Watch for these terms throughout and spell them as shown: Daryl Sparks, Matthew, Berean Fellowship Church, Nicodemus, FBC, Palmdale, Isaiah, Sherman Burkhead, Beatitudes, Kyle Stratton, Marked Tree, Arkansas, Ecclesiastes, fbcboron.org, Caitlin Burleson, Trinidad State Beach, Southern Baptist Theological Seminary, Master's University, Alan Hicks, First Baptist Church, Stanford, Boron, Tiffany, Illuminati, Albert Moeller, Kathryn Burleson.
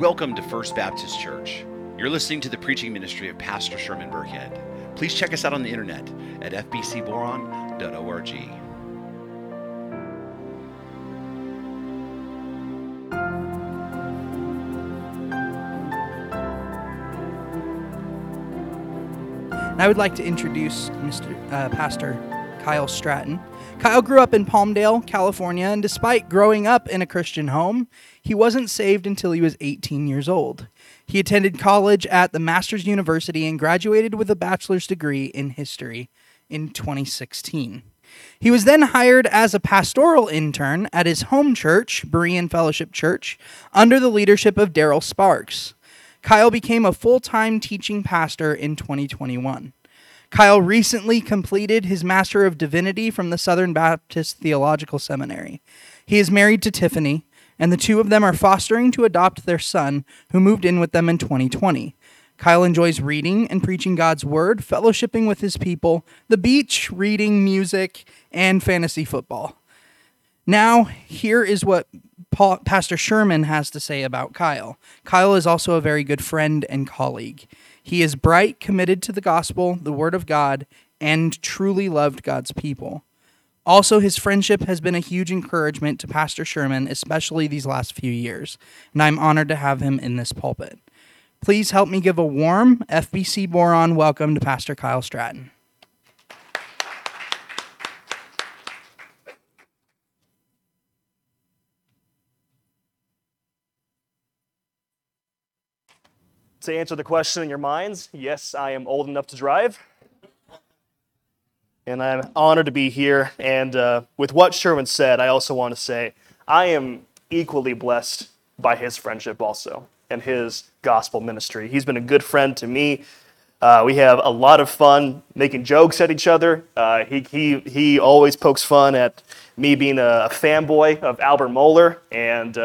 Welcome to First Baptist Church. You're listening to the preaching ministry of Pastor Sherman Burkhead. Please check us out on the internet at fbcboron.org. I would like to introduce Pastor Kyle Stratton. Kyle grew up in Palmdale, California, and despite growing up in a Christian home, he wasn't saved until he was 18 years old. He attended college at the Master's University and graduated with a bachelor's degree in history in 2016. He was then hired as a pastoral intern at his home church, Berean Fellowship Church, under the leadership of Daryl Sparks. Kyle became a full-time teaching pastor in 2021. Kyle recently completed his Master of Divinity from the Southern Baptist Theological Seminary. He is married to Tiffany, and the two of them are fostering to adopt their son, who moved in with them in 2020. Kyle enjoys reading and preaching God's Word, fellowshipping with his people, the beach, reading, music, and fantasy football. Now, here is what Pastor Sherman has to say about Kyle. Kyle is also a very good friend and colleague. He is bright, committed to the gospel, the Word of God, and truly loved God's people. Also, his friendship has been a huge encouragement to Pastor Sherman, especially these last few years, and I'm honored to have him in this pulpit. Please help me give a warm FBC Boron welcome to Pastor Kyle Stratton. To answer the question in your minds, yes, I am old enough to drive, and I'm honored to be here, and with what Sherman said, I also want to say I am equally blessed by his friendship also, and his gospel ministry. He's been a good friend to me. We have a lot of fun making jokes at each other. He always pokes fun at me being a fanboy of Albert Moeller, and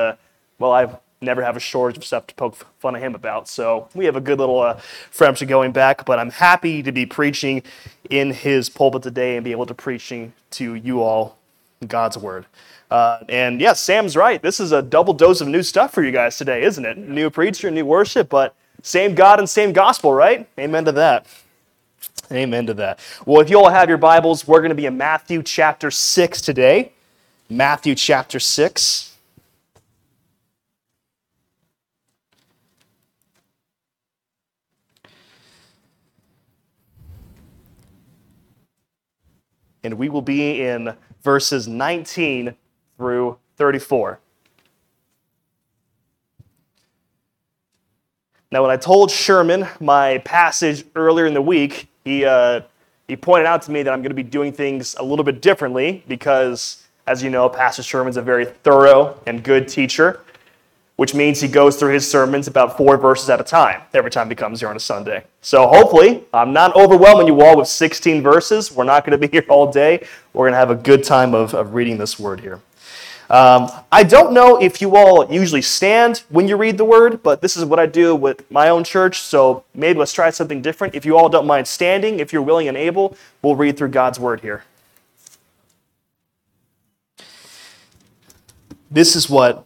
I've never have a shortage of stuff to poke fun at him about. So we have a good little friendship going back, but I'm happy to be preaching in his pulpit today and be able to preaching to you all God's Word. And yes, Sam's right. This is a double dose of new stuff for you guys today, isn't it? New preacher, new worship, but same God and same gospel, right? Amen to that. Amen to that. Well, if you all have your Bibles, we're going to be in Matthew chapter 6 today. Matthew chapter 6. And we will be in verses 19 through 34. Now, when I told Sherman my passage earlier in the week, he pointed out to me that I'm going to be doing things a little bit differently because, as you know, Pastor Sherman's a very thorough and good teacher, which means he goes through his sermons about 4 verses at a time every time he comes here on a Sunday. So hopefully, I'm not overwhelming you all with 16 verses. We're not going to be here all day. We're going to have a good time of reading this word here. I don't know if you all usually stand when you read the word, but this is what I do with my own church, so maybe let's try something different. If you all don't mind standing, if you're willing and able, we'll read through God's word here. This is what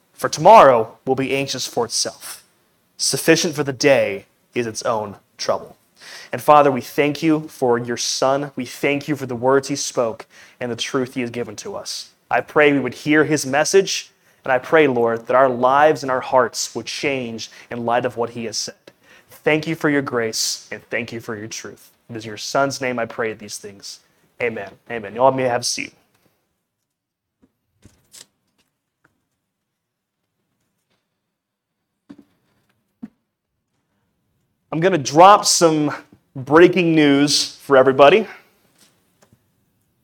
for tomorrow will be anxious for itself. Sufficient for the day is its own trouble. And Father, we thank you for your Son. We thank you for the words he spoke and the truth he has given to us. I pray we would hear his message, and I pray, Lord, that our lives and our hearts would change in light of what he has said. Thank you for your grace, and thank you for your truth. It is in your Son's name I pray these things. Amen. Amen. You all may have a seat. I'm going to drop some breaking news for everybody.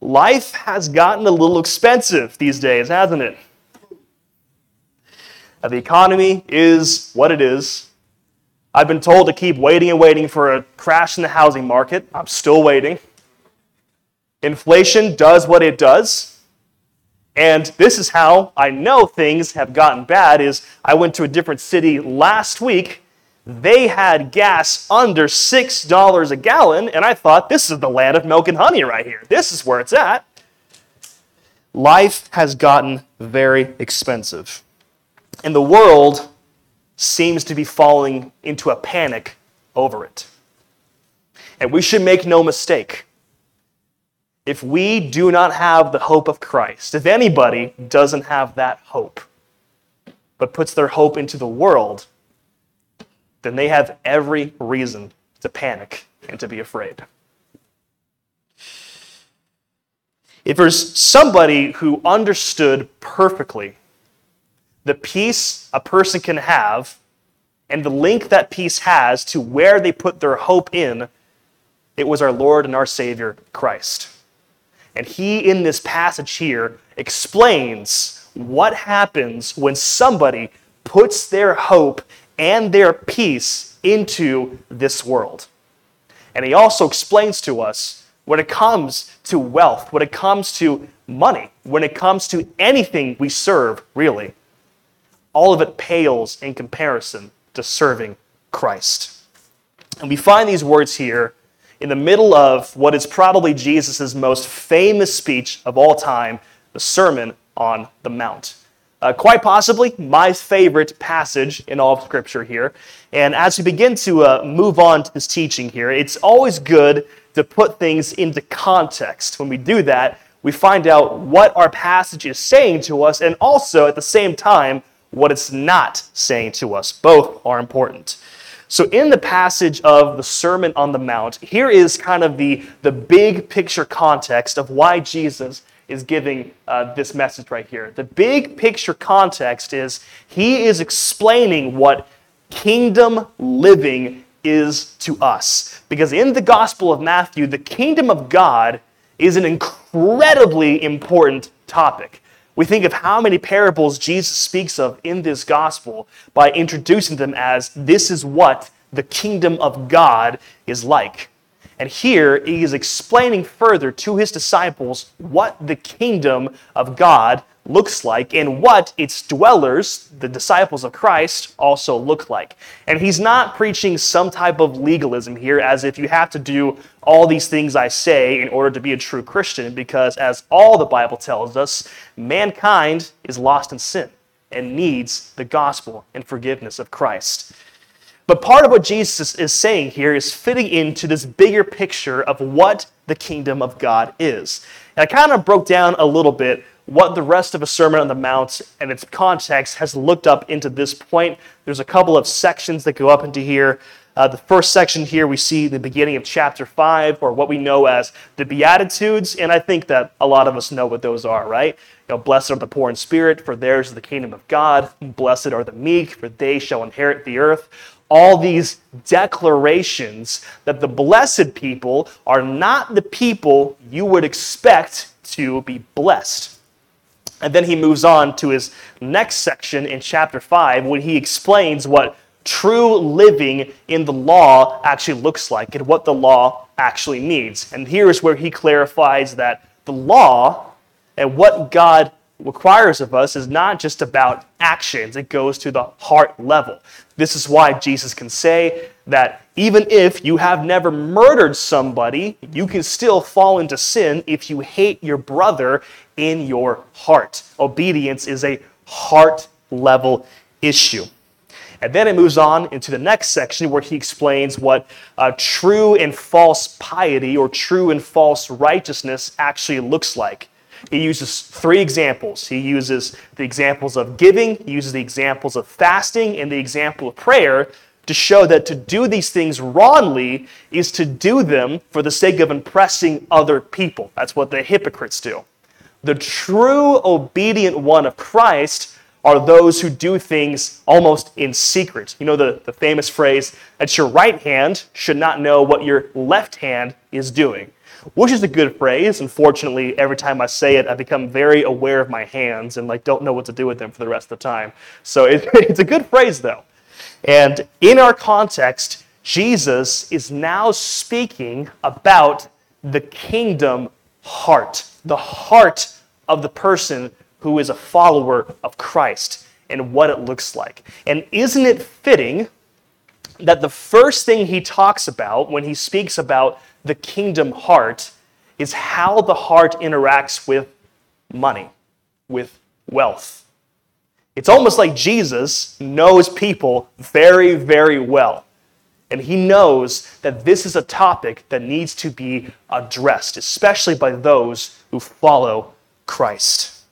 Life has gotten a little expensive these days, hasn't it? The economy is what it is. I've been told to keep waiting and waiting for a crash in the housing market. I'm still waiting. Inflation does what it does. And this is how I know things have gotten bad, is I went to a different city last week. They had gas under $6 a gallon, and I thought, this is the land of milk and honey right here. This is where it's at. Life has gotten very expensive. And the world seems to be falling into a panic over it. And we should make no mistake. If we do not have the hope of Christ, if anybody doesn't have that hope, but puts their hope into the world, then they have every reason to panic and to be afraid. If there's somebody who understood perfectly the peace a person can have and the link that peace has to where they put their hope in, it was our Lord and our Savior, Christ. And he, in this passage here, explains what happens when somebody puts their hope and their peace into this world. And he also explains to us when it comes to wealth, when it comes to money, when it comes to anything we serve, really, all of it pales in comparison to serving Christ. And we find these words here in the middle of what is probably Jesus' most famous speech of all time, the Sermon on the Mount. Quite possibly my favorite passage in all of Scripture here. And as we begin to move on to this teaching here, it's always good to put things into context. When we do that, we find out what our passage is saying to us and also, at the same time, what it's not saying to us. Both are important. So in the passage of the Sermon on the Mount, here is kind of the big picture context of why Jesus is giving this message right here. The big picture context is he is explaining what kingdom living is to us. Because in the Gospel of Matthew, the kingdom of God is an incredibly important topic. We think of how many parables Jesus speaks of in this Gospel by introducing them as, this is what the kingdom of God is like. And here he is explaining further to his disciples what the kingdom of God looks like and what its dwellers, the disciples of Christ, also look like. And he's not preaching some type of legalism here as if you have to do all these things I say in order to be a true Christian, because as all the Bible tells us, mankind is lost in sin and needs the gospel and forgiveness of Christ. But part of what Jesus is saying here is fitting into this bigger picture of what the kingdom of God is. And I kind of broke down a little bit what the rest of a Sermon on the Mount and its context has looked up into this point. There's a couple of sections that go up into here. The first section here, we see the beginning of chapter 5, or what we know as the Beatitudes, and I think that a lot of us know what those are, right? You know, blessed are the poor in spirit, for theirs is the kingdom of God. Blessed are the meek, for they shall inherit the earth. All these declarations that the blessed people are not the people you would expect to be blessed. And then he moves on to his next section in chapter 5 when he explains what true living in the law actually looks like and what the law actually means. And here is where he clarifies that the law and what God requires of us is not just about actions. It goes to the heart level. This is why Jesus can say that even if you have never murdered somebody, you can still fall into sin if you hate your brother in your heart. Obedience is a heart level issue. And then it moves on into the next section where he explains what true and false piety or true and false righteousness actually looks like. He uses three examples. He uses the examples of giving, he uses the examples of fasting, and the example of prayer to show that to do these things wrongly is to do them for the sake of impressing other people. That's what the hypocrites do. The true obedient one of Christ are those who do things almost in secret. You know the famous phrase that your right hand should not know what your left hand is doing. Which is a good phrase. Unfortunately, every time I say it, I become very aware of my hands and don't know what to do with them for the rest of the time. So it's a good phrase, though. And in our context, Jesus is now speaking about the kingdom heart, the heart of the person who is a follower of Christ and what it looks like. And isn't it fitting that the first thing he talks about when he speaks about the kingdom heart is how the heart interacts with money, with wealth. It's almost like Jesus knows people very, very well. And he knows that this is a topic that needs to be addressed, especially by those who follow Christ.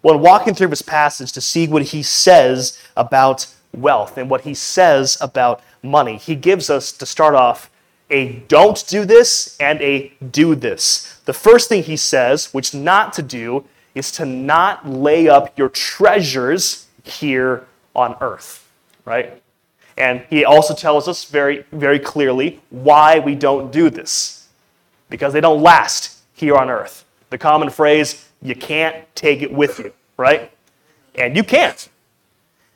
When walking through this passage to see what he says about wealth and what he says about money, he gives us, to start off, a don't do this and a do this. The first thing he says, which not to do, is to not lay up your treasures here on earth, right? And he also tells us very, very clearly why we don't do this. Because they don't last here on earth. The common phrase, you can't take it with you, right? And you can't.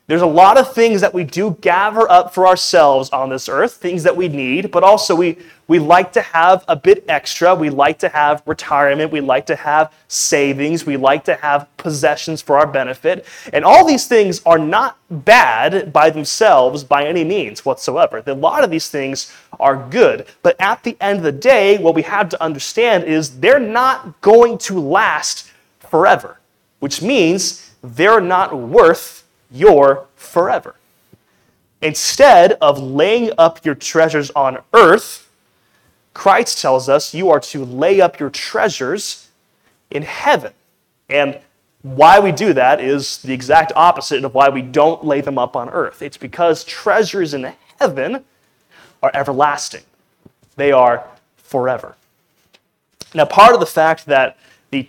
There's a lot of things that we do gather up for ourselves on this earth, things that we need, but also we like to have a bit extra. We like to have retirement. We like to have savings. We like to have possessions for our benefit. And all these things are not bad by themselves by any means whatsoever. A lot of these things are good. But at the end of the day, what we have to understand is they're not going to last forever, which means they're not worth your forever. Instead of laying up your treasures on earth, Christ tells us you are to lay up your treasures in heaven. And why we do that is the exact opposite of why we don't lay them up on earth. It's because treasures in heaven are everlasting. They are forever. Now, part of the fact that the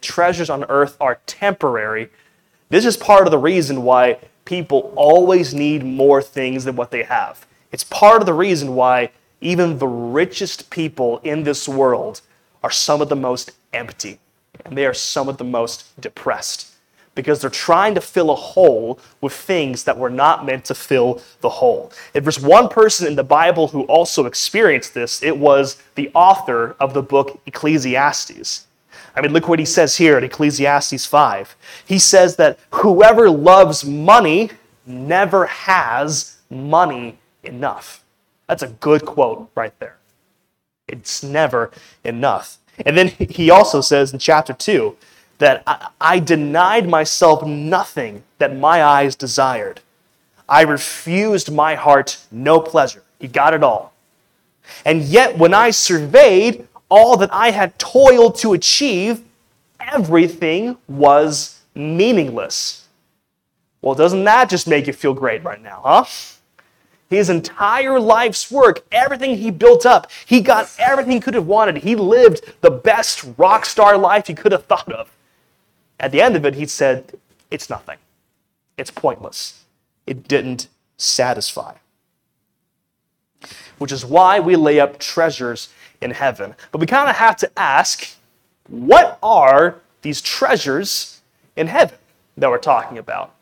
treasures on earth are temporary, this is part of the reason why people always need more things than what they have. It's part of the reason why even the richest people in this world are some of the most empty. And they are some of the most depressed. Because they're trying to fill a hole with things that were not meant to fill the hole. If there's one person in the Bible who also experienced this, it was the author of the book Ecclesiastes. I mean, look what he says here in Ecclesiastes 5. He says that whoever loves money never has money enough. That's a good quote right there. It's never enough. And then he also says in chapter 2 that I denied myself nothing that my eyes desired. I refused my heart no pleasure. He got it all. And yet when I surveyed all that I had toiled to achieve, everything was meaningless. Well, doesn't that just make you feel great right now, huh? His entire life's work, everything he built up, he got everything he could have wanted. He lived the best rock star life he could have thought of. At the end of it, he said, it's nothing. It's pointless. It didn't satisfy. Which is why we lay up treasures in heaven. But we kind of have to ask, what are these treasures in heaven that we're talking about?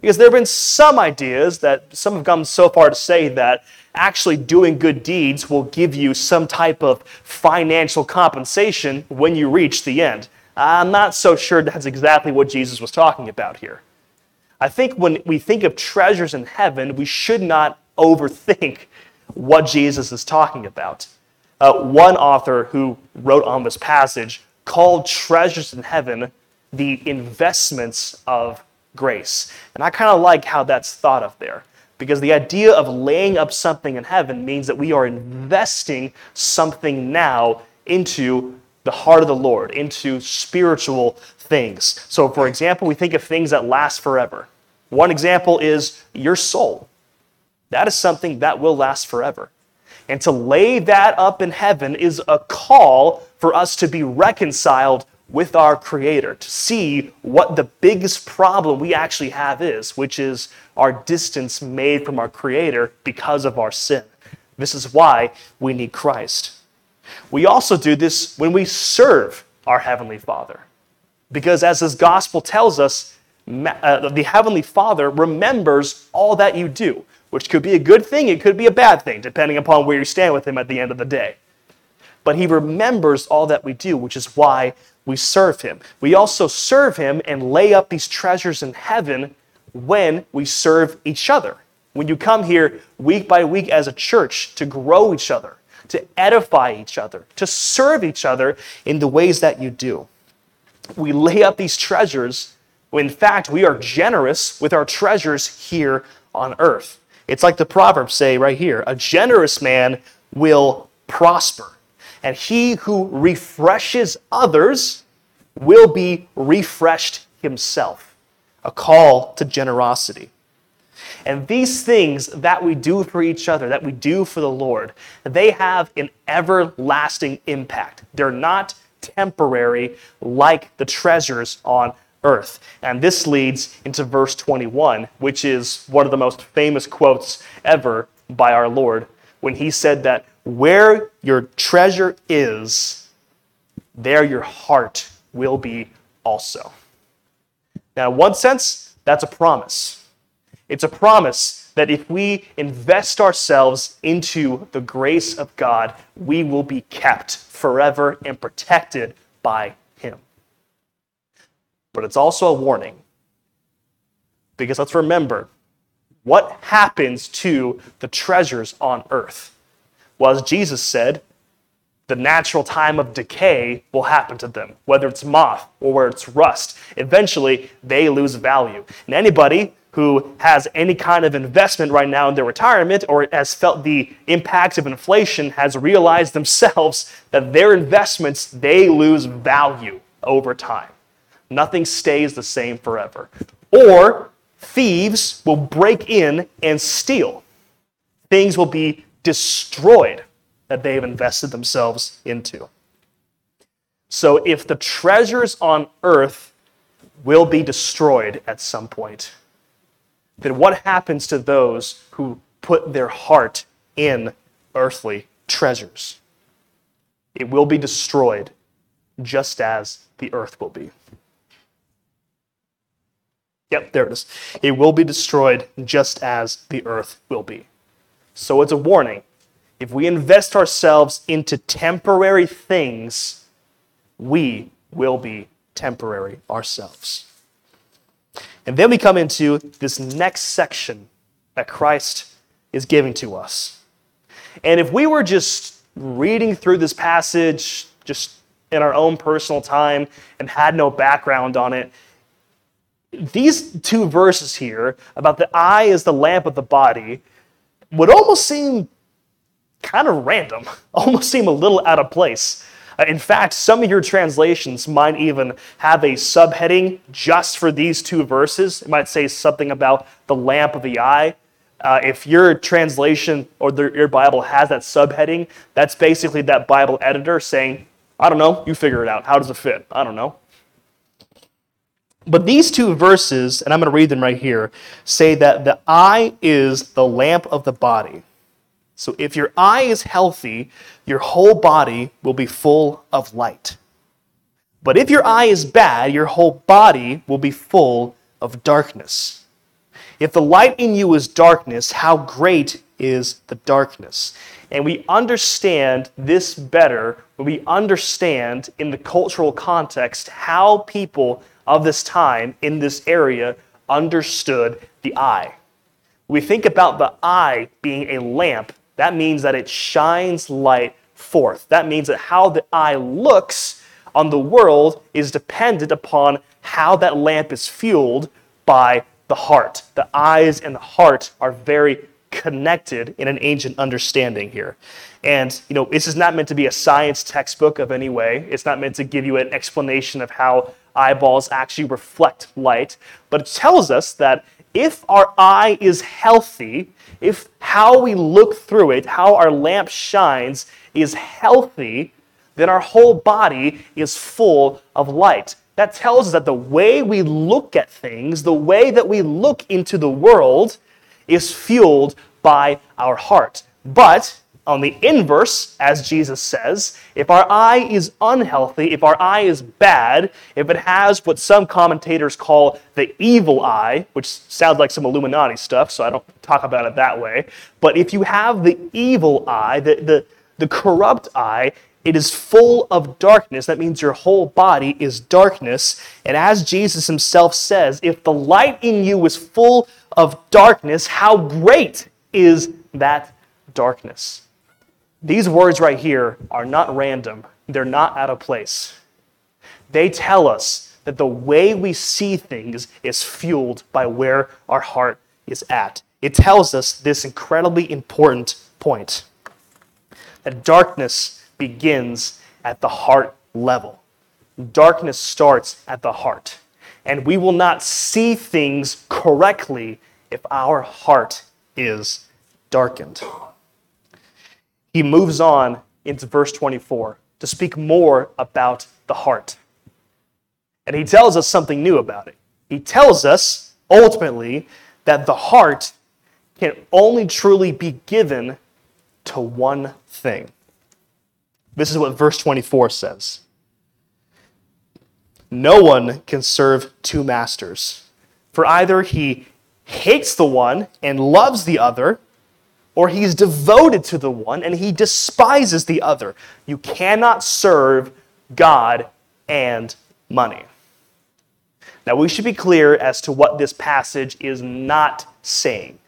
Because there have been some ideas that some have gone so far to say that actually doing good deeds will give you some type of financial compensation when you reach the end. I'm not so sure that's exactly what Jesus was talking about here. I think when we think of treasures in heaven, we should not overthink what Jesus is talking about. One author who wrote on this passage called treasures in heaven the investments of grace. And I kind of like how that's thought of there, because the idea of laying up something in heaven means that we are investing something now into the heart of the Lord, into spiritual things. So, for example, we think of things that last forever. One example is your soul. That is something that will last forever. And to lay that up in heaven is a call for us to be reconciled with our Creator, to see what the biggest problem we actually have is, which is our distance made from our Creator because of our sin. This is why we need Christ. We also do this when we serve our Heavenly Father, because as His Gospel tells us, the Heavenly Father remembers all that you do, which could be a good thing, it could be a bad thing, depending upon where you stand with Him at the end of the day. But He remembers all that we do, which is why we serve Him. We also serve Him and lay up these treasures in heaven when we serve each other. When you come here week by week as a church to grow each other, to edify each other, to serve each other in the ways that you do. We lay up these treasures when, in fact, we are generous with our treasures here on earth. It's like the Proverbs say right here, a generous man will prosper. And he who refreshes others will be refreshed himself. A call to generosity. And these things that we do for each other, that we do for the Lord, they have an everlasting impact. They're not temporary like the treasures on earth. And this leads into verse 21, which is one of the most famous quotes ever by our Lord, when He said that where your treasure is, there your heart will be also. Now, in one sense, that's a promise. It's a promise that if we invest ourselves into the grace of God, we will be kept forever and protected by Him. But it's also a warning, because let's remember what happens to the treasures on earth. Well, as Jesus said, the natural time of decay will happen to them, whether it's moth or where it's rust. Eventually, they lose value. And anybody who has any kind of investment right now in their retirement or has felt the impacts of inflation has realized themselves that their investments, they lose value over time. Nothing stays the same forever. Or thieves will break in and steal. Things will be destroyed that they've invested themselves into. So if the treasures on earth will be destroyed at some point, then what happens to those who put their heart in earthly treasures? It will be destroyed just as the earth will be. Yep, there it is. It will be destroyed just as the earth will be. So it's a warning. If we invest ourselves into temporary things, we will be temporary ourselves. And then we come into this next section that Christ is giving to us. And if we were just reading through this passage just in our own personal time and had no background on it, these two verses here about the eye as the lamp of the body would almost seem kind of random, almost seem a little out of place. In fact, some of your translations might even have a subheading just for these two verses. It might say something about the lamp of the eye. If your translation or your Bible has that subheading, that's basically that Bible editor saying, I don't know, you figure it out. How does it fit? I don't know. But these two verses, and I'm going to read them right here, say that the eye is the lamp of the body. So if your eye is healthy, your whole body will be full of light. But if your eye is bad, your whole body will be full of darkness. If the light in you is darkness, how great is the darkness? And we understand this better when we understand in the cultural context how people of this time in this area understood the eye. We think about the eye being a lamp. That means that it shines light forth. That means that how the eye looks on the world is dependent upon how that lamp is fueled by the heart. The eyes and the heart are very connected in an ancient understanding here. And, you know, this is not meant to be a science textbook of any way. It's not meant to give you an explanation of how eyeballs actually reflect light, but it tells us that if our eye is healthy, if how we look through it, how our lamp shines is healthy, then our whole body is full of light. That tells us that the way we look at things, the way that we look into the world, is fueled by our heart. But on the inverse, as Jesus says, if our eye is unhealthy, if our eye is bad, if it has what some commentators call the evil eye, which sounds like some Illuminati stuff, so I don't talk about it that way, but if you have the evil eye, the corrupt eye, it is full of darkness. That means your whole body is darkness. And as Jesus himself says, if the light in you is full of darkness, how great is that darkness? These words right here are not random. They're not out of place. They tell us that the way we see things is fueled by where our heart is at. It tells us this incredibly important point, that darkness begins at the heart level. Darkness starts at the heart. And we will not see things correctly if our heart is darkened. He moves on into verse 24 to speak more about the heart. And he tells us something new about it. He tells us, ultimately, that the heart can only truly be given to one thing. This is what verse 24 says. No one can serve two masters, for either he hates the one and loves the other, or he's devoted to the one and he despises the other. You cannot serve God and money. Now, we should be clear as to what this passage is not saying.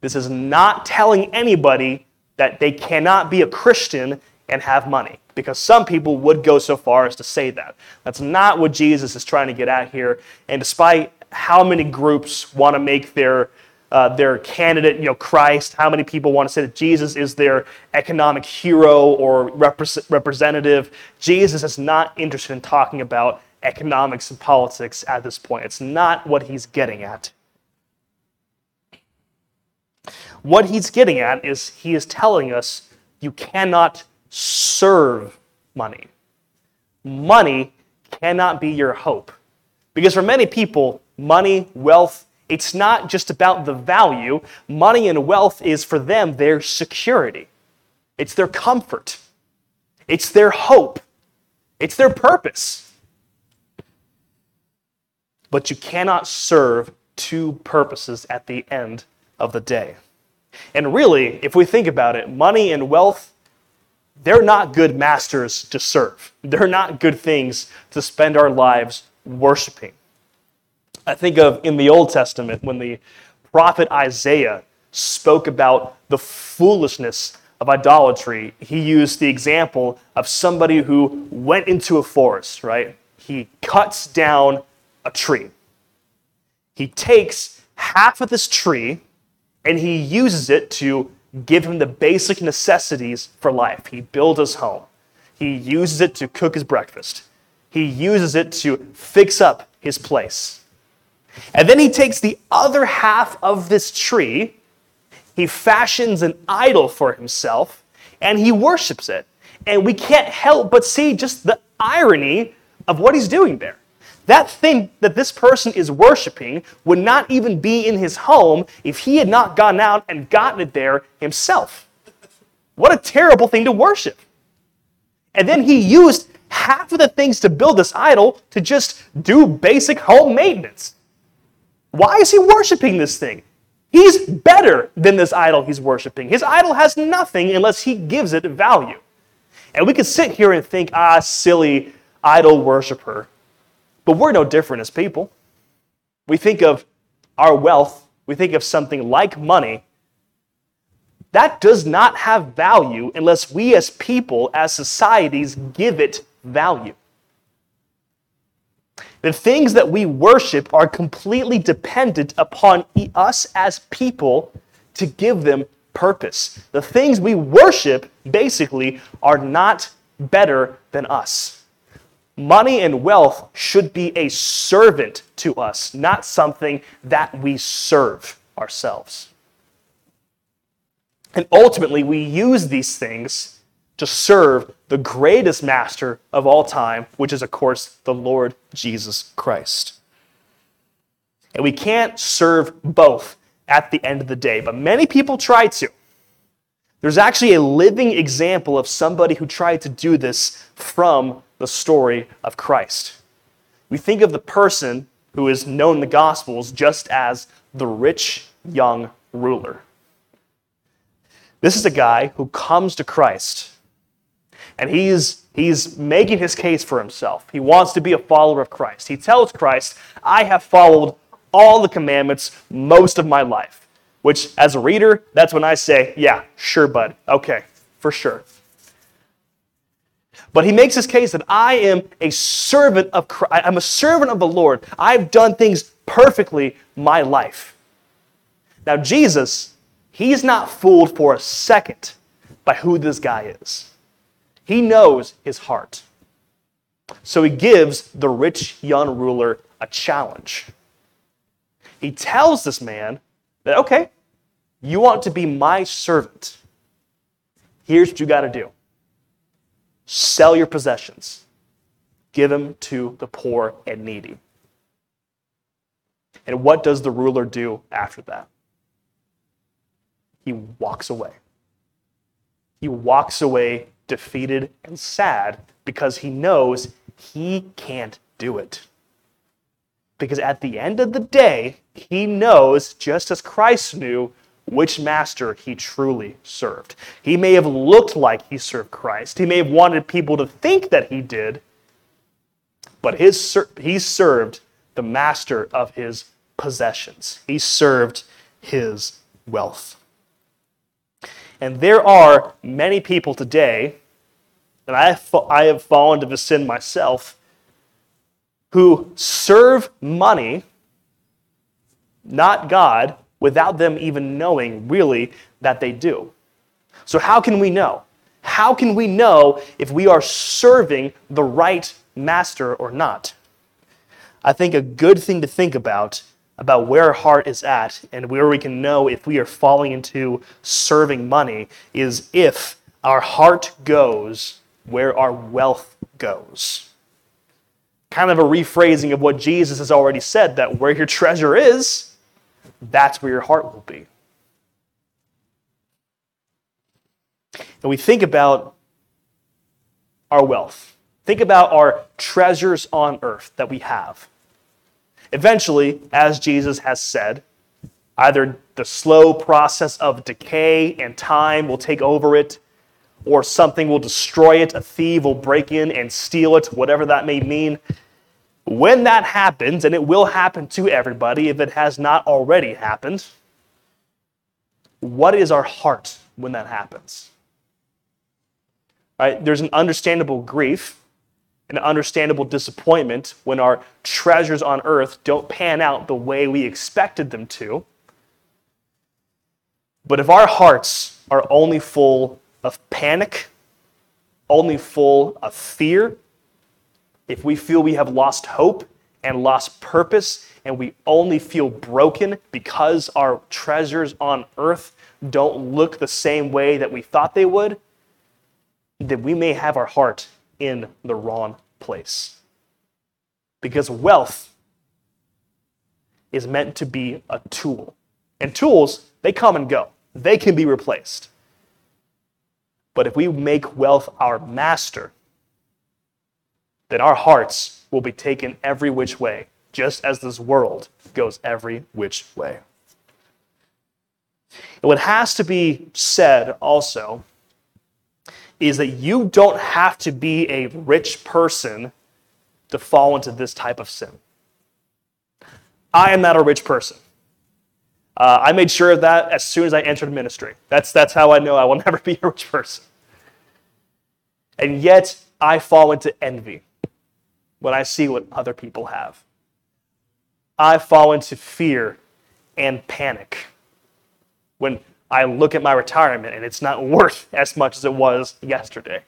This is not telling anybody that they cannot be a Christian and have money, because some people would go so far as to say that. That's not what Jesus is trying to get at here. And despite how many groups want to make their candidate, you know, Christ, how many people want to say that Jesus is their economic hero or representative. Jesus is not interested in talking about economics and politics at this point. It's not what he's getting at. What he's getting at is he is telling us you cannot serve money. Money cannot be your hope. Because for many people, money, wealth, it's not just about the value. Money and wealth is, for them, their security. It's their comfort. It's their hope. It's their purpose. But you cannot serve two purposes at the end of the day. And really, if we think about it, money and wealth, they're not good masters to serve. They're not good things to spend our lives worshiping. I think of in the Old Testament when the prophet Isaiah spoke about the foolishness of idolatry. He used the example of somebody who went into a forest, right? He cuts down a tree. He takes half of this tree and he uses it to give him the basic necessities for life. He builds his home. He uses it to cook his breakfast. He uses it to fix up his place. And then he takes the other half of this tree, he fashions an idol for himself, and he worships it. And we can't help but see just the irony of what he's doing there. That thing that this person is worshiping would not even be in his home if he had not gone out and gotten it there himself. What a terrible thing to worship. And then he used half of the things to build this idol to just do basic home maintenance. Why is he worshiping this thing? He's better than this idol he's worshiping. His idol has nothing unless he gives it value. And we could sit here and think, silly idol worshiper. But we're no different as people. We think of our wealth, we think of something like money. That does not have value unless we as people, as societies, give it value. The things that we worship are completely dependent upon us as people to give them purpose. The things we worship, basically, are not better than us. Money and wealth should be a servant to us, not something that we serve ourselves. And ultimately, we use these things to serve the greatest master of all time, which is, of course, the Lord Jesus Christ. And we can't serve both at the end of the day, but many people try to. There's actually a living example of somebody who tried to do this from the story of Christ. We think of the person who is known in the Gospels just as the rich young ruler. This is a guy who comes to Christ, and he's making his case for himself. He wants to be a follower of Christ. He tells Christ, I have followed all the commandments most of my life, which as a reader, that's when I say, yeah, sure, bud. Okay, for sure. But he makes his case that I am a servant of Christ. I'm a servant of the Lord. I've done things perfectly my life. Now, Jesus, he's not fooled for a second by who this guy is. He knows his heart. So he gives the rich young ruler a challenge. He tells this man that, okay, you want to be my servant. Here's what you got to do. Sell your possessions. Give them to the poor and needy. And what does the ruler do after that? He walks away. He walks away defeated and sad because he knows he can't do it. Because at the end of the day, he knows, just as Christ knew, which master he truly served. He may have looked like he served Christ. He may have wanted people to think that he did, but he served the master of his possessions. He served his wealth. And there are many people today, and I have fallen to this sin myself, who serve money, not God, without them even knowing, really, that they do. So how can we know? How can we know if we are serving the right master or not? I think a good thing to think about where our heart is at and where we can know if we are falling into serving money is if our heart goes where our wealth goes. Kind of a rephrasing of what Jesus has already said, that where your treasure is, that's where your heart will be. And we think about our wealth. Think about our treasures on earth that we have. Eventually, as Jesus has said, either the slow process of decay and time will take over it, or something will destroy it, a thief will break in and steal it, whatever that may mean. When that happens, and it will happen to everybody if it has not already happened, what is our heart when that happens? Right? There's an understandable grief, an understandable disappointment when our treasures on earth don't pan out the way we expected them to. But if our hearts are only full of panic, only full of fear, if we feel we have lost hope and lost purpose, and we only feel broken because our treasures on earth don't look the same way that we thought they would, then we may have our heart in the wrong place. Because wealth is meant to be a tool. And tools, they come and go. They can be replaced. But if we make wealth our master, then our hearts will be taken every which way, just as this world goes every which way. And what has to be said also is that you don't have to be a rich person to fall into this type of sin. I am not a rich person. I made sure of that as soon as I entered ministry. That's how I know I will never be a rich person. And yet, I fall into envy when I see what other people have. I fall into fear and panic when I look at my retirement and it's not worth as much as it was yesterday.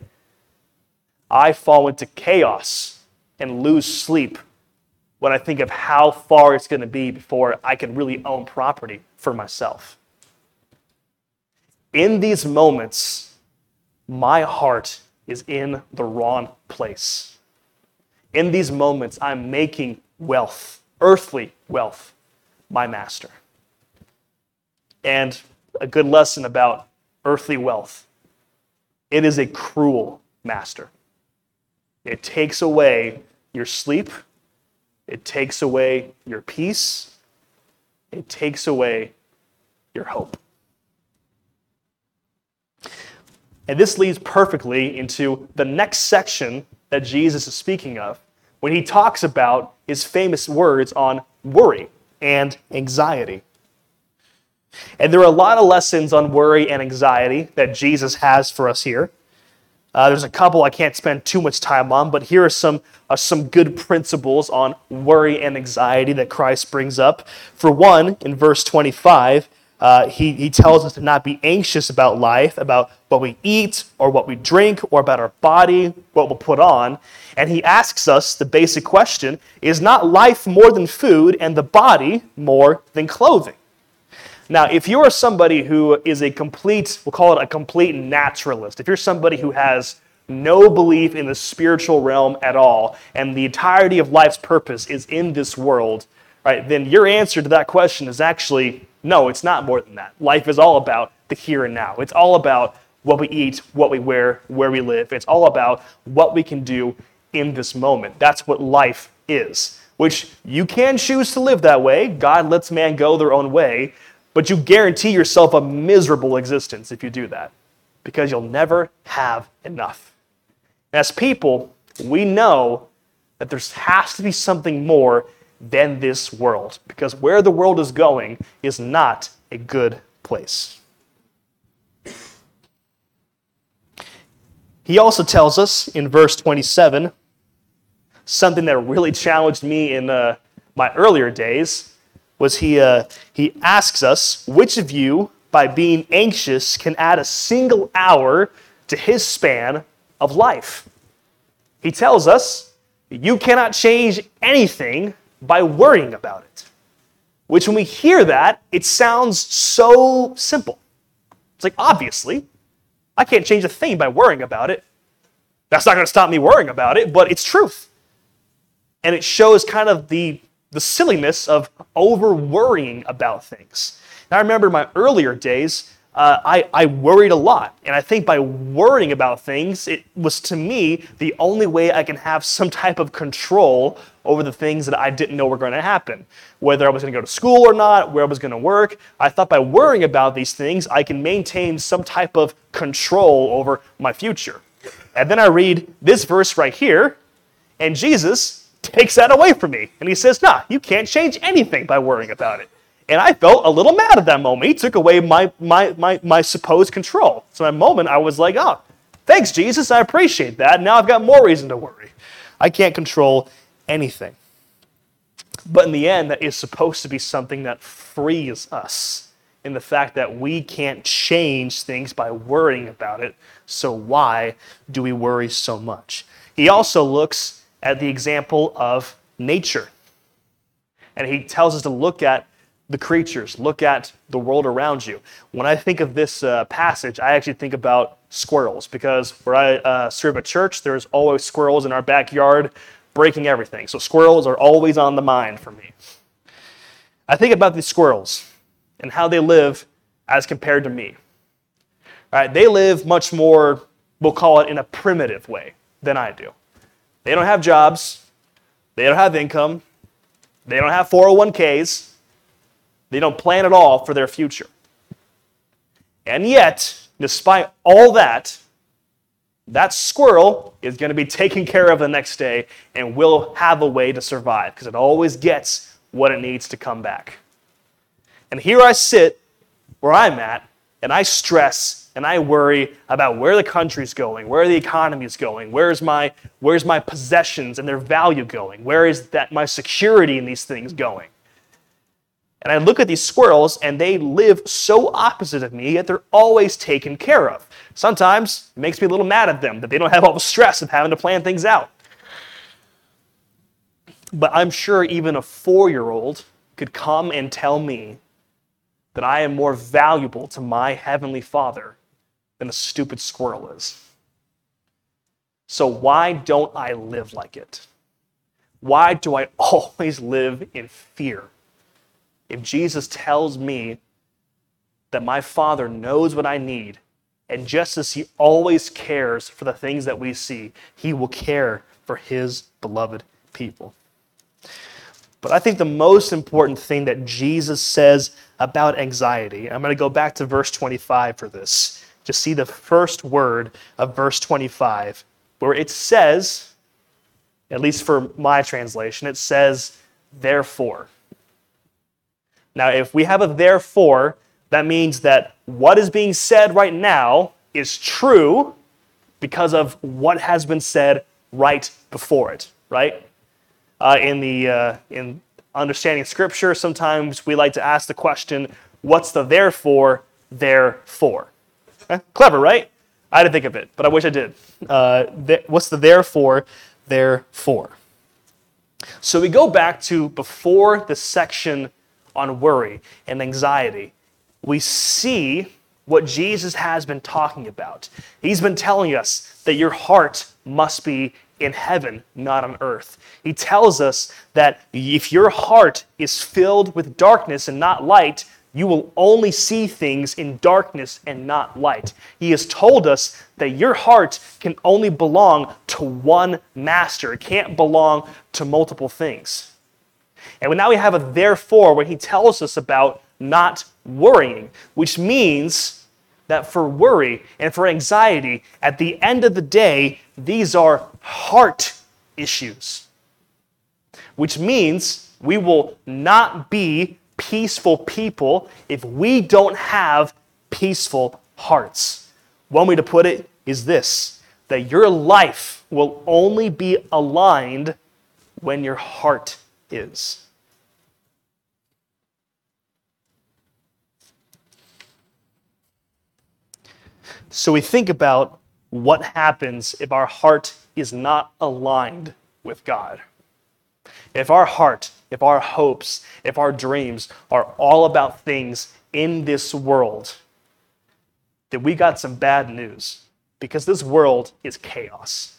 I fall into chaos and lose sleep when I think of how far it's going to be before I can really own property for myself. In these moments, my heart is in the wrong place. In these moments, I'm making wealth, earthly wealth, my master. And a good lesson about earthly wealth: it is a cruel master. It takes away your sleep. It takes away your peace. It takes away your hope. And this leads perfectly into the next section that Jesus is speaking of when he talks about his famous words on worry and anxiety. And there are a lot of lessons on worry and anxiety that Jesus has for us here. There's a couple I can't spend too much time on, but here are some good principles on worry and anxiety that Christ brings up. For one, in verse 25, he tells us to not be anxious about life, about what we eat or what we drink, or about our body, what we'll put on. And he asks us the basic question: is not life more than food and the body more than clothing? Now, if you are somebody who is we'll call it a complete naturalist, if you're somebody who has no belief in the spiritual realm at all, and the entirety of life's purpose is in this world, right, then your answer to that question is actually, no, it's not more than that. Life is all about the here and now. It's all about what we eat, what we wear, where we live. It's all about what we can do in this moment. That's what life is, which you can choose to live that way. God lets man go their own way. But you guarantee yourself a miserable existence if you do that, because you'll never have enough. As people, we know that there has to be something more than this world, because where the world is going is not a good place. He also tells us in verse 27, something that really challenged me in my earlier days, was he asks us, which of you, by being anxious, can add a single hour to his span of life? He tells us, you cannot change anything by worrying about it. Which, when we hear that, it sounds so simple. It's like, obviously, I can't change a thing by worrying about it. That's not going to stop me worrying about it, but it's truth. And it shows kind of the silliness of over-worrying about things. Now, I remember my earlier days, I worried a lot. And I think by worrying about things, it was, to me, the only way I can have some type of control over the things that I didn't know were going to happen. Whether I was going to go to school or not, where I was going to work. I thought by worrying about these things, I can maintain some type of control over my future. And then I read this verse right here, and Jesus takes that away from me. And he says, nah, you can't change anything by worrying about it. And I felt a little mad at that moment. He took away my supposed control. So at that moment, I was like, oh, Thanks, Jesus, I appreciate that. Now I've got more reason to worry. I can't control anything. But in the end, that is supposed to be something that frees us in the fact that we can't change things by worrying about it. So why do we worry so much? He also looks at the example of nature. And he tells us to look at the creatures, look at the world around you. When I think of this passage, I actually think about squirrels, because where I serve a church, there's always squirrels in our backyard breaking everything. So squirrels are always on the mind for me. I think about these squirrels and how they live as compared to me. All right, they live much more, we'll call it in a primitive way, than I do. They don't have jobs. They don't have income. They don't have 401ks. They don't plan at all for their future. And yet, despite all that, that squirrel is going to be taken care of the next day and will have a way to survive, because it always gets what it needs to come back. And here I sit where I'm at, and I stress and I worry about where the country's going, where the economy's going, where's my possessions and their value going, where is that my security in these things going? And I look at these squirrels, and they live so opposite of me, yet they're always taken care of. Sometimes it makes me a little mad at them that they don't have all the stress of having to plan things out. But I'm sure even a 4-year-old could come and tell me that I am more valuable to my Heavenly Father than a stupid squirrel is. So why don't I live like it? Why do I always live in fear? If Jesus tells me that my Father knows what I need, and just as He always cares for the things that we see, He will care for His beloved people. But I think the most important thing that Jesus says about anxiety, I'm going to go back to verse 25 for this, to see the first word of verse 25, where it says, at least for my translation, it says, therefore. Now, if we have a therefore, that means that what is being said right now is true because of what has been said right before it, right? In understanding Scripture, sometimes we like to ask the question, what's the therefore, therefore? Clever, right? I didn't think of it, but I wish I did. What's the therefore, therefore? So we go back to before the section on worry and anxiety, we see what Jesus has been talking about. He's been telling us that your heart must be in heaven, not on earth. He tells us that if your heart is filled with darkness and not light, you will only see things in darkness and not light. He has told us that your heart can only belong to one master. It can't belong to multiple things. And now we have a therefore when he tells us about not worrying, which means that for worry and for anxiety, at the end of the day, these are heart issues. Which means we will not be peaceful people if we don't have peaceful hearts. One way to put it is this, that your life will only be aligned when your heart is. So we think about what happens if our heart is not aligned with God. If our heart, if our hopes, if our dreams are all about things in this world, then we got some bad news, because this world is chaos.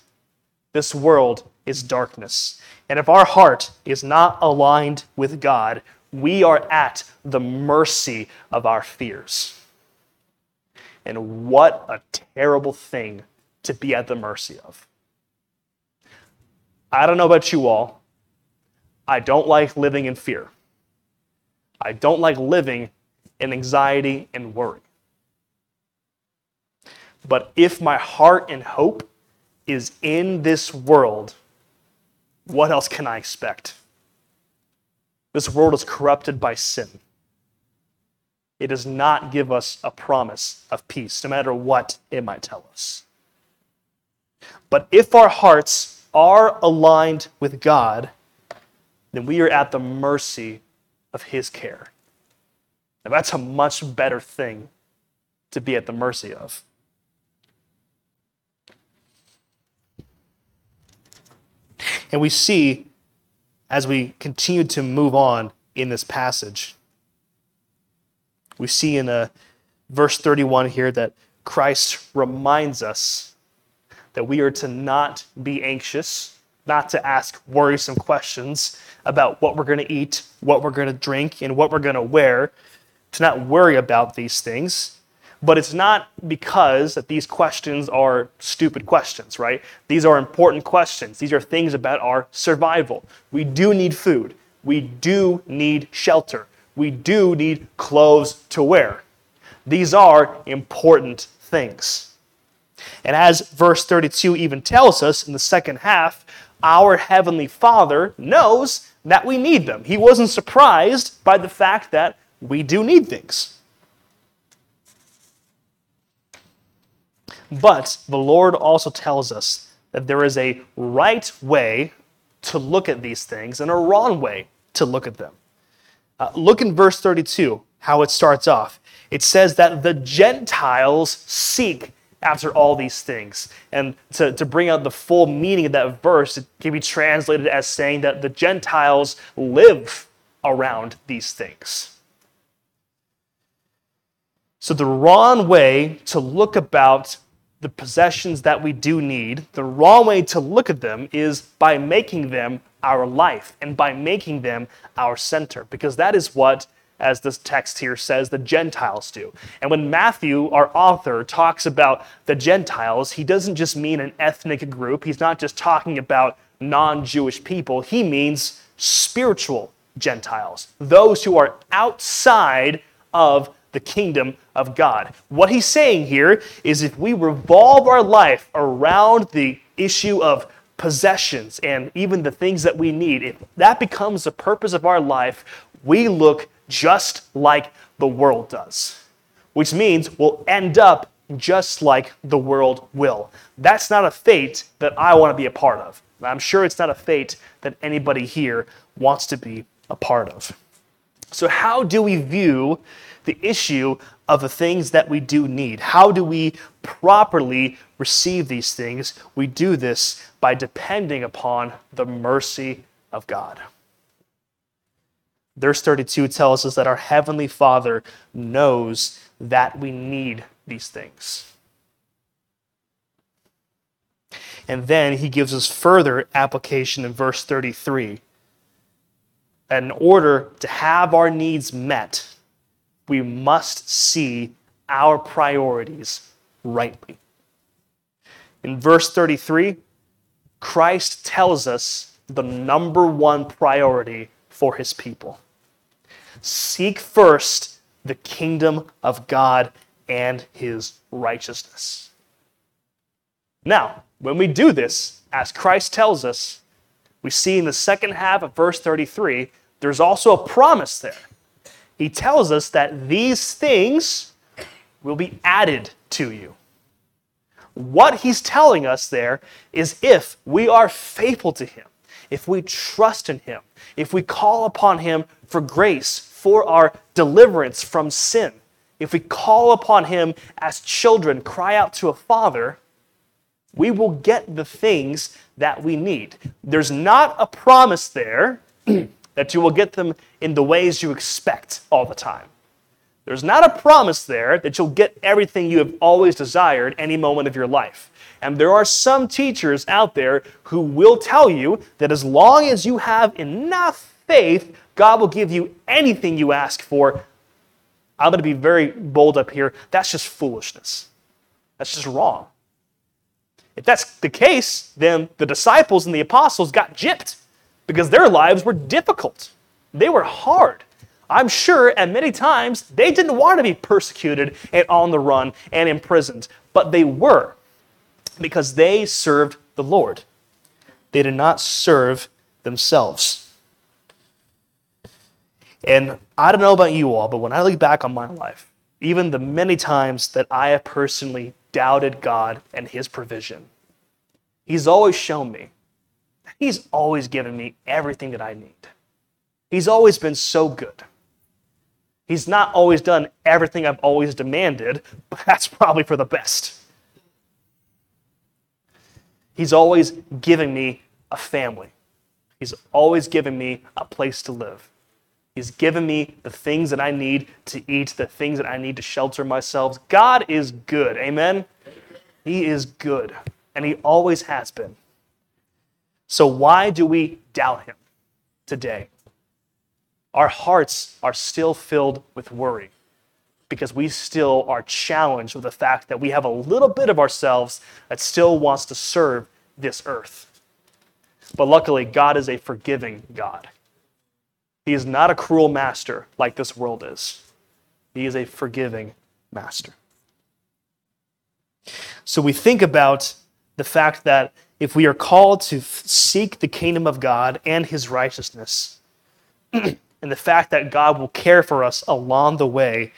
This world is darkness. And if our heart is not aligned with God, we are at the mercy of our fears. And what a terrible thing to be at the mercy of. I don't know about you all. I don't like living in fear. I don't like living in anxiety and worry. But if my heart and hope is in this world, what else can I expect? This world is corrupted by sin. It does not give us a promise of peace, no matter what it might tell us. But if our hearts are aligned with God, then we are at the mercy of His care. Now that's a much better thing to be at the mercy of. And we see, as we continue to move on in this passage, we see in verse 31 here that Christ reminds us that we are to not be anxious, not to ask worrisome questions about what we're going to eat, what we're going to drink, and what we're going to wear, to not worry about these things. But it's not because that these questions are stupid questions, right? These are important questions. These are things about our survival. We do need food. We do need shelter. We do need clothes to wear. These are important things. And as verse 32 even tells us in the second half, our Heavenly Father knows that we need them. He wasn't surprised by the fact that we do need things. But the Lord also tells us that there is a right way to look at these things and a wrong way to look at them. Look in verse 32, how it starts off. It says that the Gentiles seek after all these things. And to bring out the full meaning of that verse, it can be translated as saying that the Gentiles live around these things. So the wrong way to look about the possessions that we do need, the wrong way to look at them is by making them our life and by making them our center, because that is what, as this text here says, the Gentiles do. And when Matthew, our author, talks about the Gentiles, he doesn't just mean an ethnic group. He's not just talking about non-Jewish people. He means spiritual Gentiles, those who are outside of the kingdom of God. What he's saying here is if we revolve our life around the issue of possessions and even the things that we need, if that becomes the purpose of our life, we look just like the world does, which means we'll end up just like the world will. That's not a fate that I want to be a part of. I'm sure it's not a fate that anybody here wants to be a part of. So how do we view the issue of the things that we do need? How do we properly receive these things? We do this by depending upon the mercy of God. Verse 32 tells us that our Heavenly Father knows that we need these things. And then he gives us further application in verse 33. In order to have our needs met, we must see our priorities rightly. In verse 33, Christ tells us the number one priority for his people. Seek first the kingdom of God and his righteousness. Now, when we do this, as Christ tells us, we see in the second half of verse 33, there's also a promise there. He tells us that these things will be added to you. What he's telling us there is if we are faithful to him, if we trust in him, if we call upon him for grace, for our deliverance from sin, if we call upon him as children, cry out to a father, we will get the things that we need. There's not a promise there that you will get them in the ways you expect all the time. There's not a promise there that you'll get everything you have always desired any moment of your life. And there are some teachers out there who will tell you that as long as you have enough faith, God will give you anything you ask for. I'm going to be very bold up here. That's just foolishness. That's just wrong. If that's the case, then the disciples and the apostles got gypped because their lives were difficult. They were hard. I'm sure at many times they didn't want to be persecuted and on the run and imprisoned, but they were because they served the Lord. They did not serve themselves. And I don't know about you all, but when I look back on my life, even the many times that I have personally doubted God and his provision, He's always shown me that He's always given me everything that I need. He's always been so good. He's not always done everything I've always demanded, but that's probably for the best. He's always given me a family. He's always given me a place to live. He's given me the things that I need to eat, the things that I need to shelter myself. God is good. Amen? He is good, and He always has been. So why do we doubt Him today? Our hearts are still filled with worry because we still are challenged with the fact that we have a little bit of ourselves that still wants to serve this earth. But luckily, God is a forgiving God. He is not a cruel master like this world is. He is a forgiving master. So we think about the fact that if we are called to seek the kingdom of God and His righteousness, and the fact that God will care for us along the way,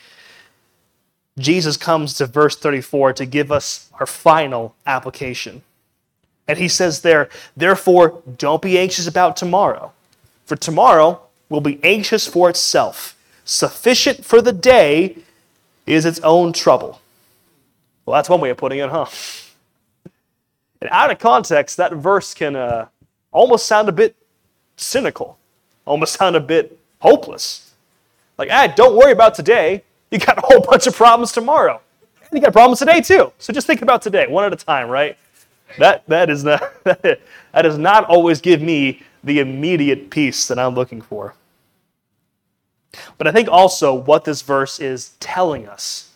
Jesus comes to verse 34 to give us our final application. And He says there, therefore, don't be anxious about tomorrow, for tomorrow will be anxious for itself. Sufficient for the day is its own trouble. Well, that's one way of putting it, huh? And out of context, that verse can almost sound a bit cynical, almost sound a bit hopeless. Like, don't worry about today. You got a whole bunch of problems tomorrow. And you got problems today, too. So just think about today, one at a time, right? That does not always give me the immediate peace that I'm looking for. But I think also what this verse is telling us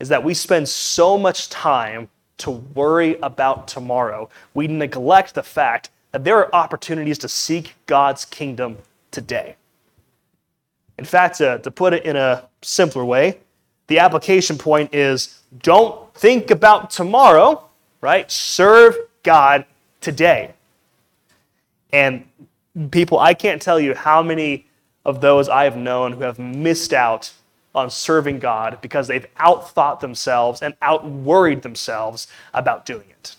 is that we spend so much time to worry about tomorrow, we neglect the fact that there are opportunities to seek God's kingdom today. In fact, to put it in a simpler way, the application point is don't think about tomorrow, right? Serve God today. And people, I can't tell you how many of those I have known who have missed out on serving God because they've outthought themselves and outworried themselves about doing it.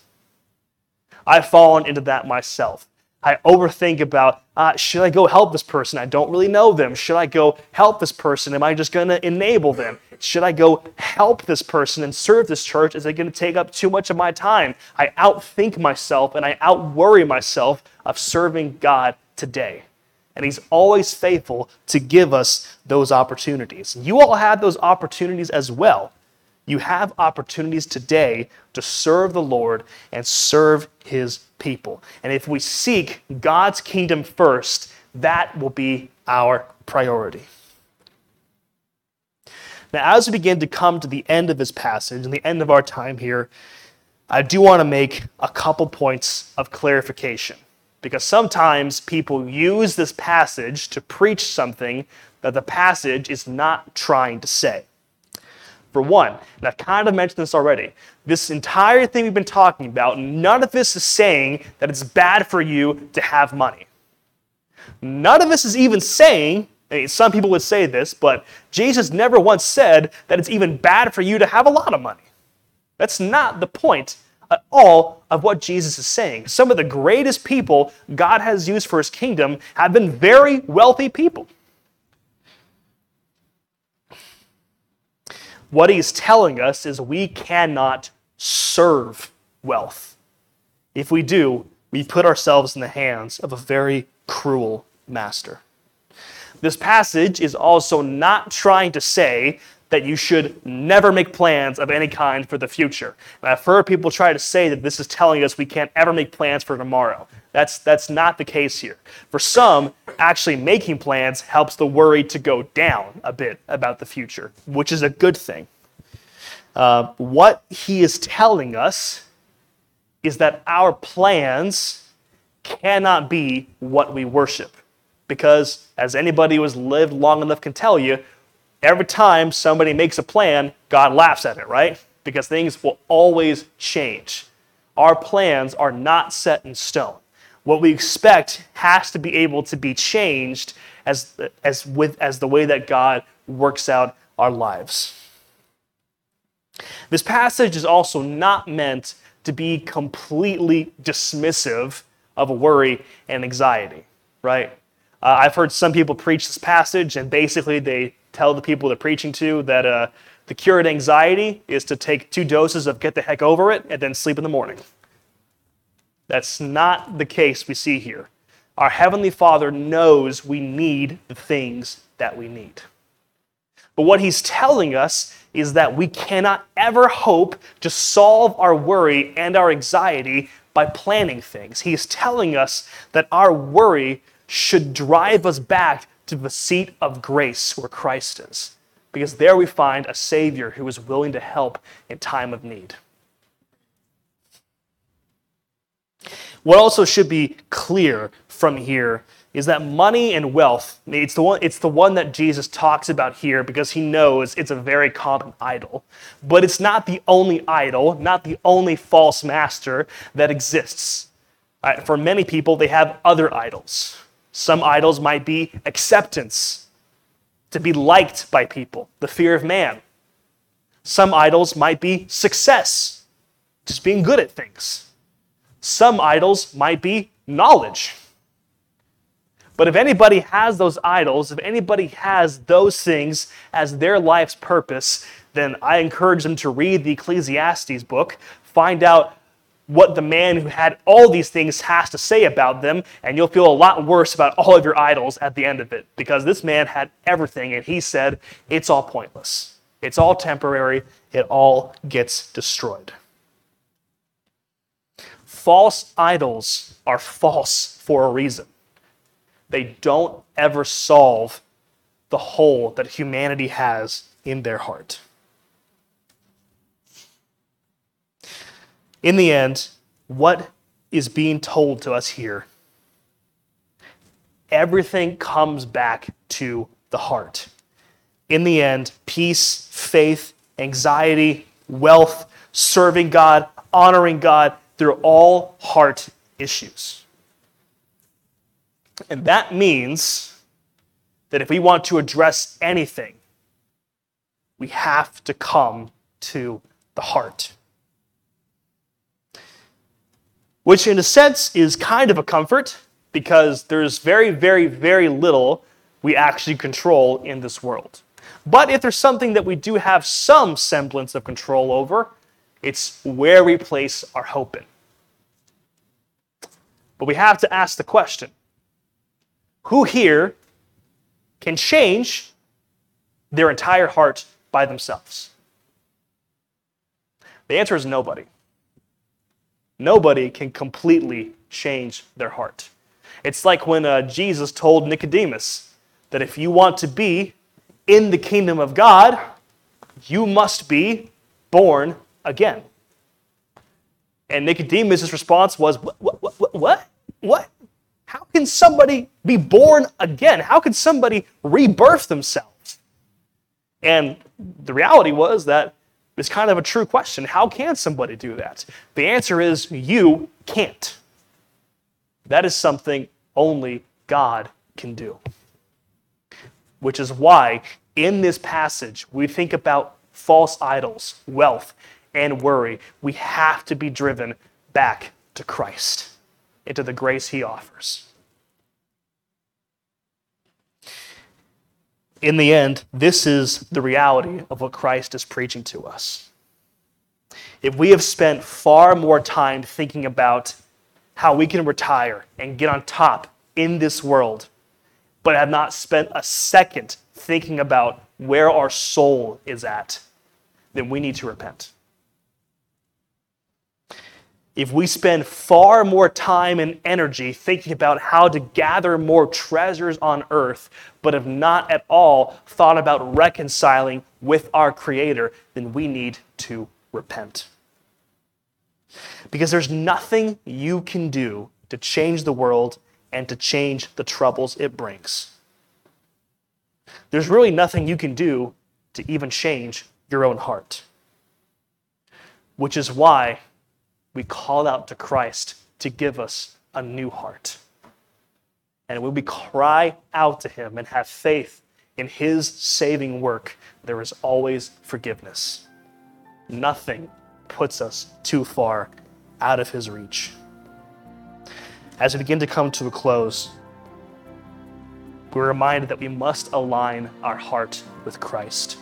I've fallen into that myself. I overthink about, should I go help this person? I don't really know them. Should I go help this person? Am I just going to enable them? Should I go help this person and serve this church? Is it going to take up too much of my time? I outthink myself and I outworry myself of serving God today. And He's always faithful to give us those opportunities. You all have those opportunities as well. You have opportunities today to serve the Lord and serve His people. And if we seek God's kingdom first, that will be our priority. Now, as we begin to come to the end of this passage and the end of our time here, I do want to make a couple points of clarification, because sometimes people use this passage to preach something that the passage is not trying to say. For one, and I've kind of mentioned this already, this entire thing we've been talking about, none of this is saying that it's bad for you to have money. None of this is even saying, I mean, some people would say this, but Jesus never once said that it's even bad for you to have a lot of money. That's not the point at all of what Jesus is saying. Some of the greatest people God has used for His kingdom have been very wealthy people. What He's telling us is we cannot serve wealth. If we do, we put ourselves in the hands of a very cruel master. This passage is also not trying to say that you should never make plans of any kind for the future. And I've heard people try to say that this is telling us we can't ever make plans for tomorrow. That's not the case here. For some, actually making plans helps the worry to go down a bit about the future, which is a good thing. What he is telling us is that our plans cannot be what we worship. Because, as anybody who has lived long enough can tell you, every time somebody makes a plan, God laughs at it, right? Because things will always change. Our plans are not set in stone. What we expect has to be able to be changed as the way that God works out our lives. This passage is also not meant to be completely dismissive of worry and anxiety, right? I've heard some people preach this passage, and basically they tell the people they're preaching to that the cure to anxiety is to take 2 doses of get the heck over it and then sleep in the morning. That's not the case we see here. Our Heavenly Father knows we need the things that we need. But what He's telling us is that we cannot ever hope to solve our worry and our anxiety by planning things. He's telling us that our worry should drive us back to the seat of grace where Christ is, because there we find a Savior who is willing to help in time of need. What also should be clear from here is that money and wealth, it's the one that Jesus talks about here because He knows it's a very common idol. But it's not the only idol, not the only false master that exists. Right? For many people, they have other idols. Some idols might be acceptance, to be liked by people, the fear of man. Some idols might be success, just being good at things. Some idols might be knowledge. But if anybody has those idols, if anybody has those things as their life's purpose, then I encourage them to read the Ecclesiastes book, find out what the man who had all these things has to say about them, and you'll feel a lot worse about all of your idols at the end of it, because this man had everything, and he said, it's all pointless. It's all temporary. It all gets destroyed. False idols are false for a reason. They don't ever solve the hole that humanity has in their heart. In the end, what is being told to us here? Everything comes back to the heart. In the end, peace, faith, anxiety, wealth, serving God, honoring God, they're all heart issues. And that means that if we want to address anything, we have to come to the heart. Which in a sense is kind of a comfort, because there's very, very, very little we actually control in this world. But if there's something that we do have some semblance of control over, it's where we place our hope in. But we have to ask the question, who here can change their entire heart by themselves? The answer is nobody. Nobody can completely change their heart. It's like when Jesus told Nicodemus that if you want to be in the kingdom of God, you must be born again. And Nicodemus' response was, What? How can somebody be born again? How can somebody rebirth themselves? And the reality was that it's kind of a true question. How can somebody do that? The answer is you can't. That is something only God can do. Which is why in this passage we think about false idols, wealth, and worry. We have to be driven back to Christ, into the grace He offers. In the end, this is the reality of what Christ is preaching to us. If we have spent far more time thinking about how we can retire and get on top in this world, but have not spent a second thinking about where our soul is at, then we need to repent. If we spend far more time and energy thinking about how to gather more treasures on earth, but have not at all thought about reconciling with our Creator, then we need to repent. Because there's nothing you can do to change the world and to change the troubles it brings. There's really nothing you can do to even change your own heart. Which is why we call out to Christ to give us a new heart. And when we cry out to Him and have faith in His saving work, there is always forgiveness. Nothing puts us too far out of his reach. As we begin to come to a close, we're reminded that we must align our heart with Christ.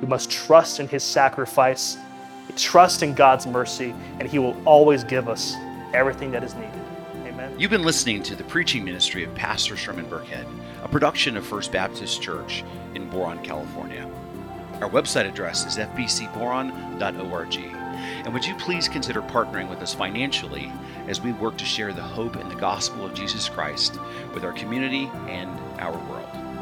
We must trust in his sacrifice, trust in God's mercy, and he will always give us everything that is needed. Amen. You've been listening to the preaching ministry of Pastor Sherman Burkhead, a production of First Baptist Church in Boron, California. Our website address is fbcboron.org. And would you please consider partnering with us financially as we work to share the hope and the gospel of Jesus Christ with our community and our world.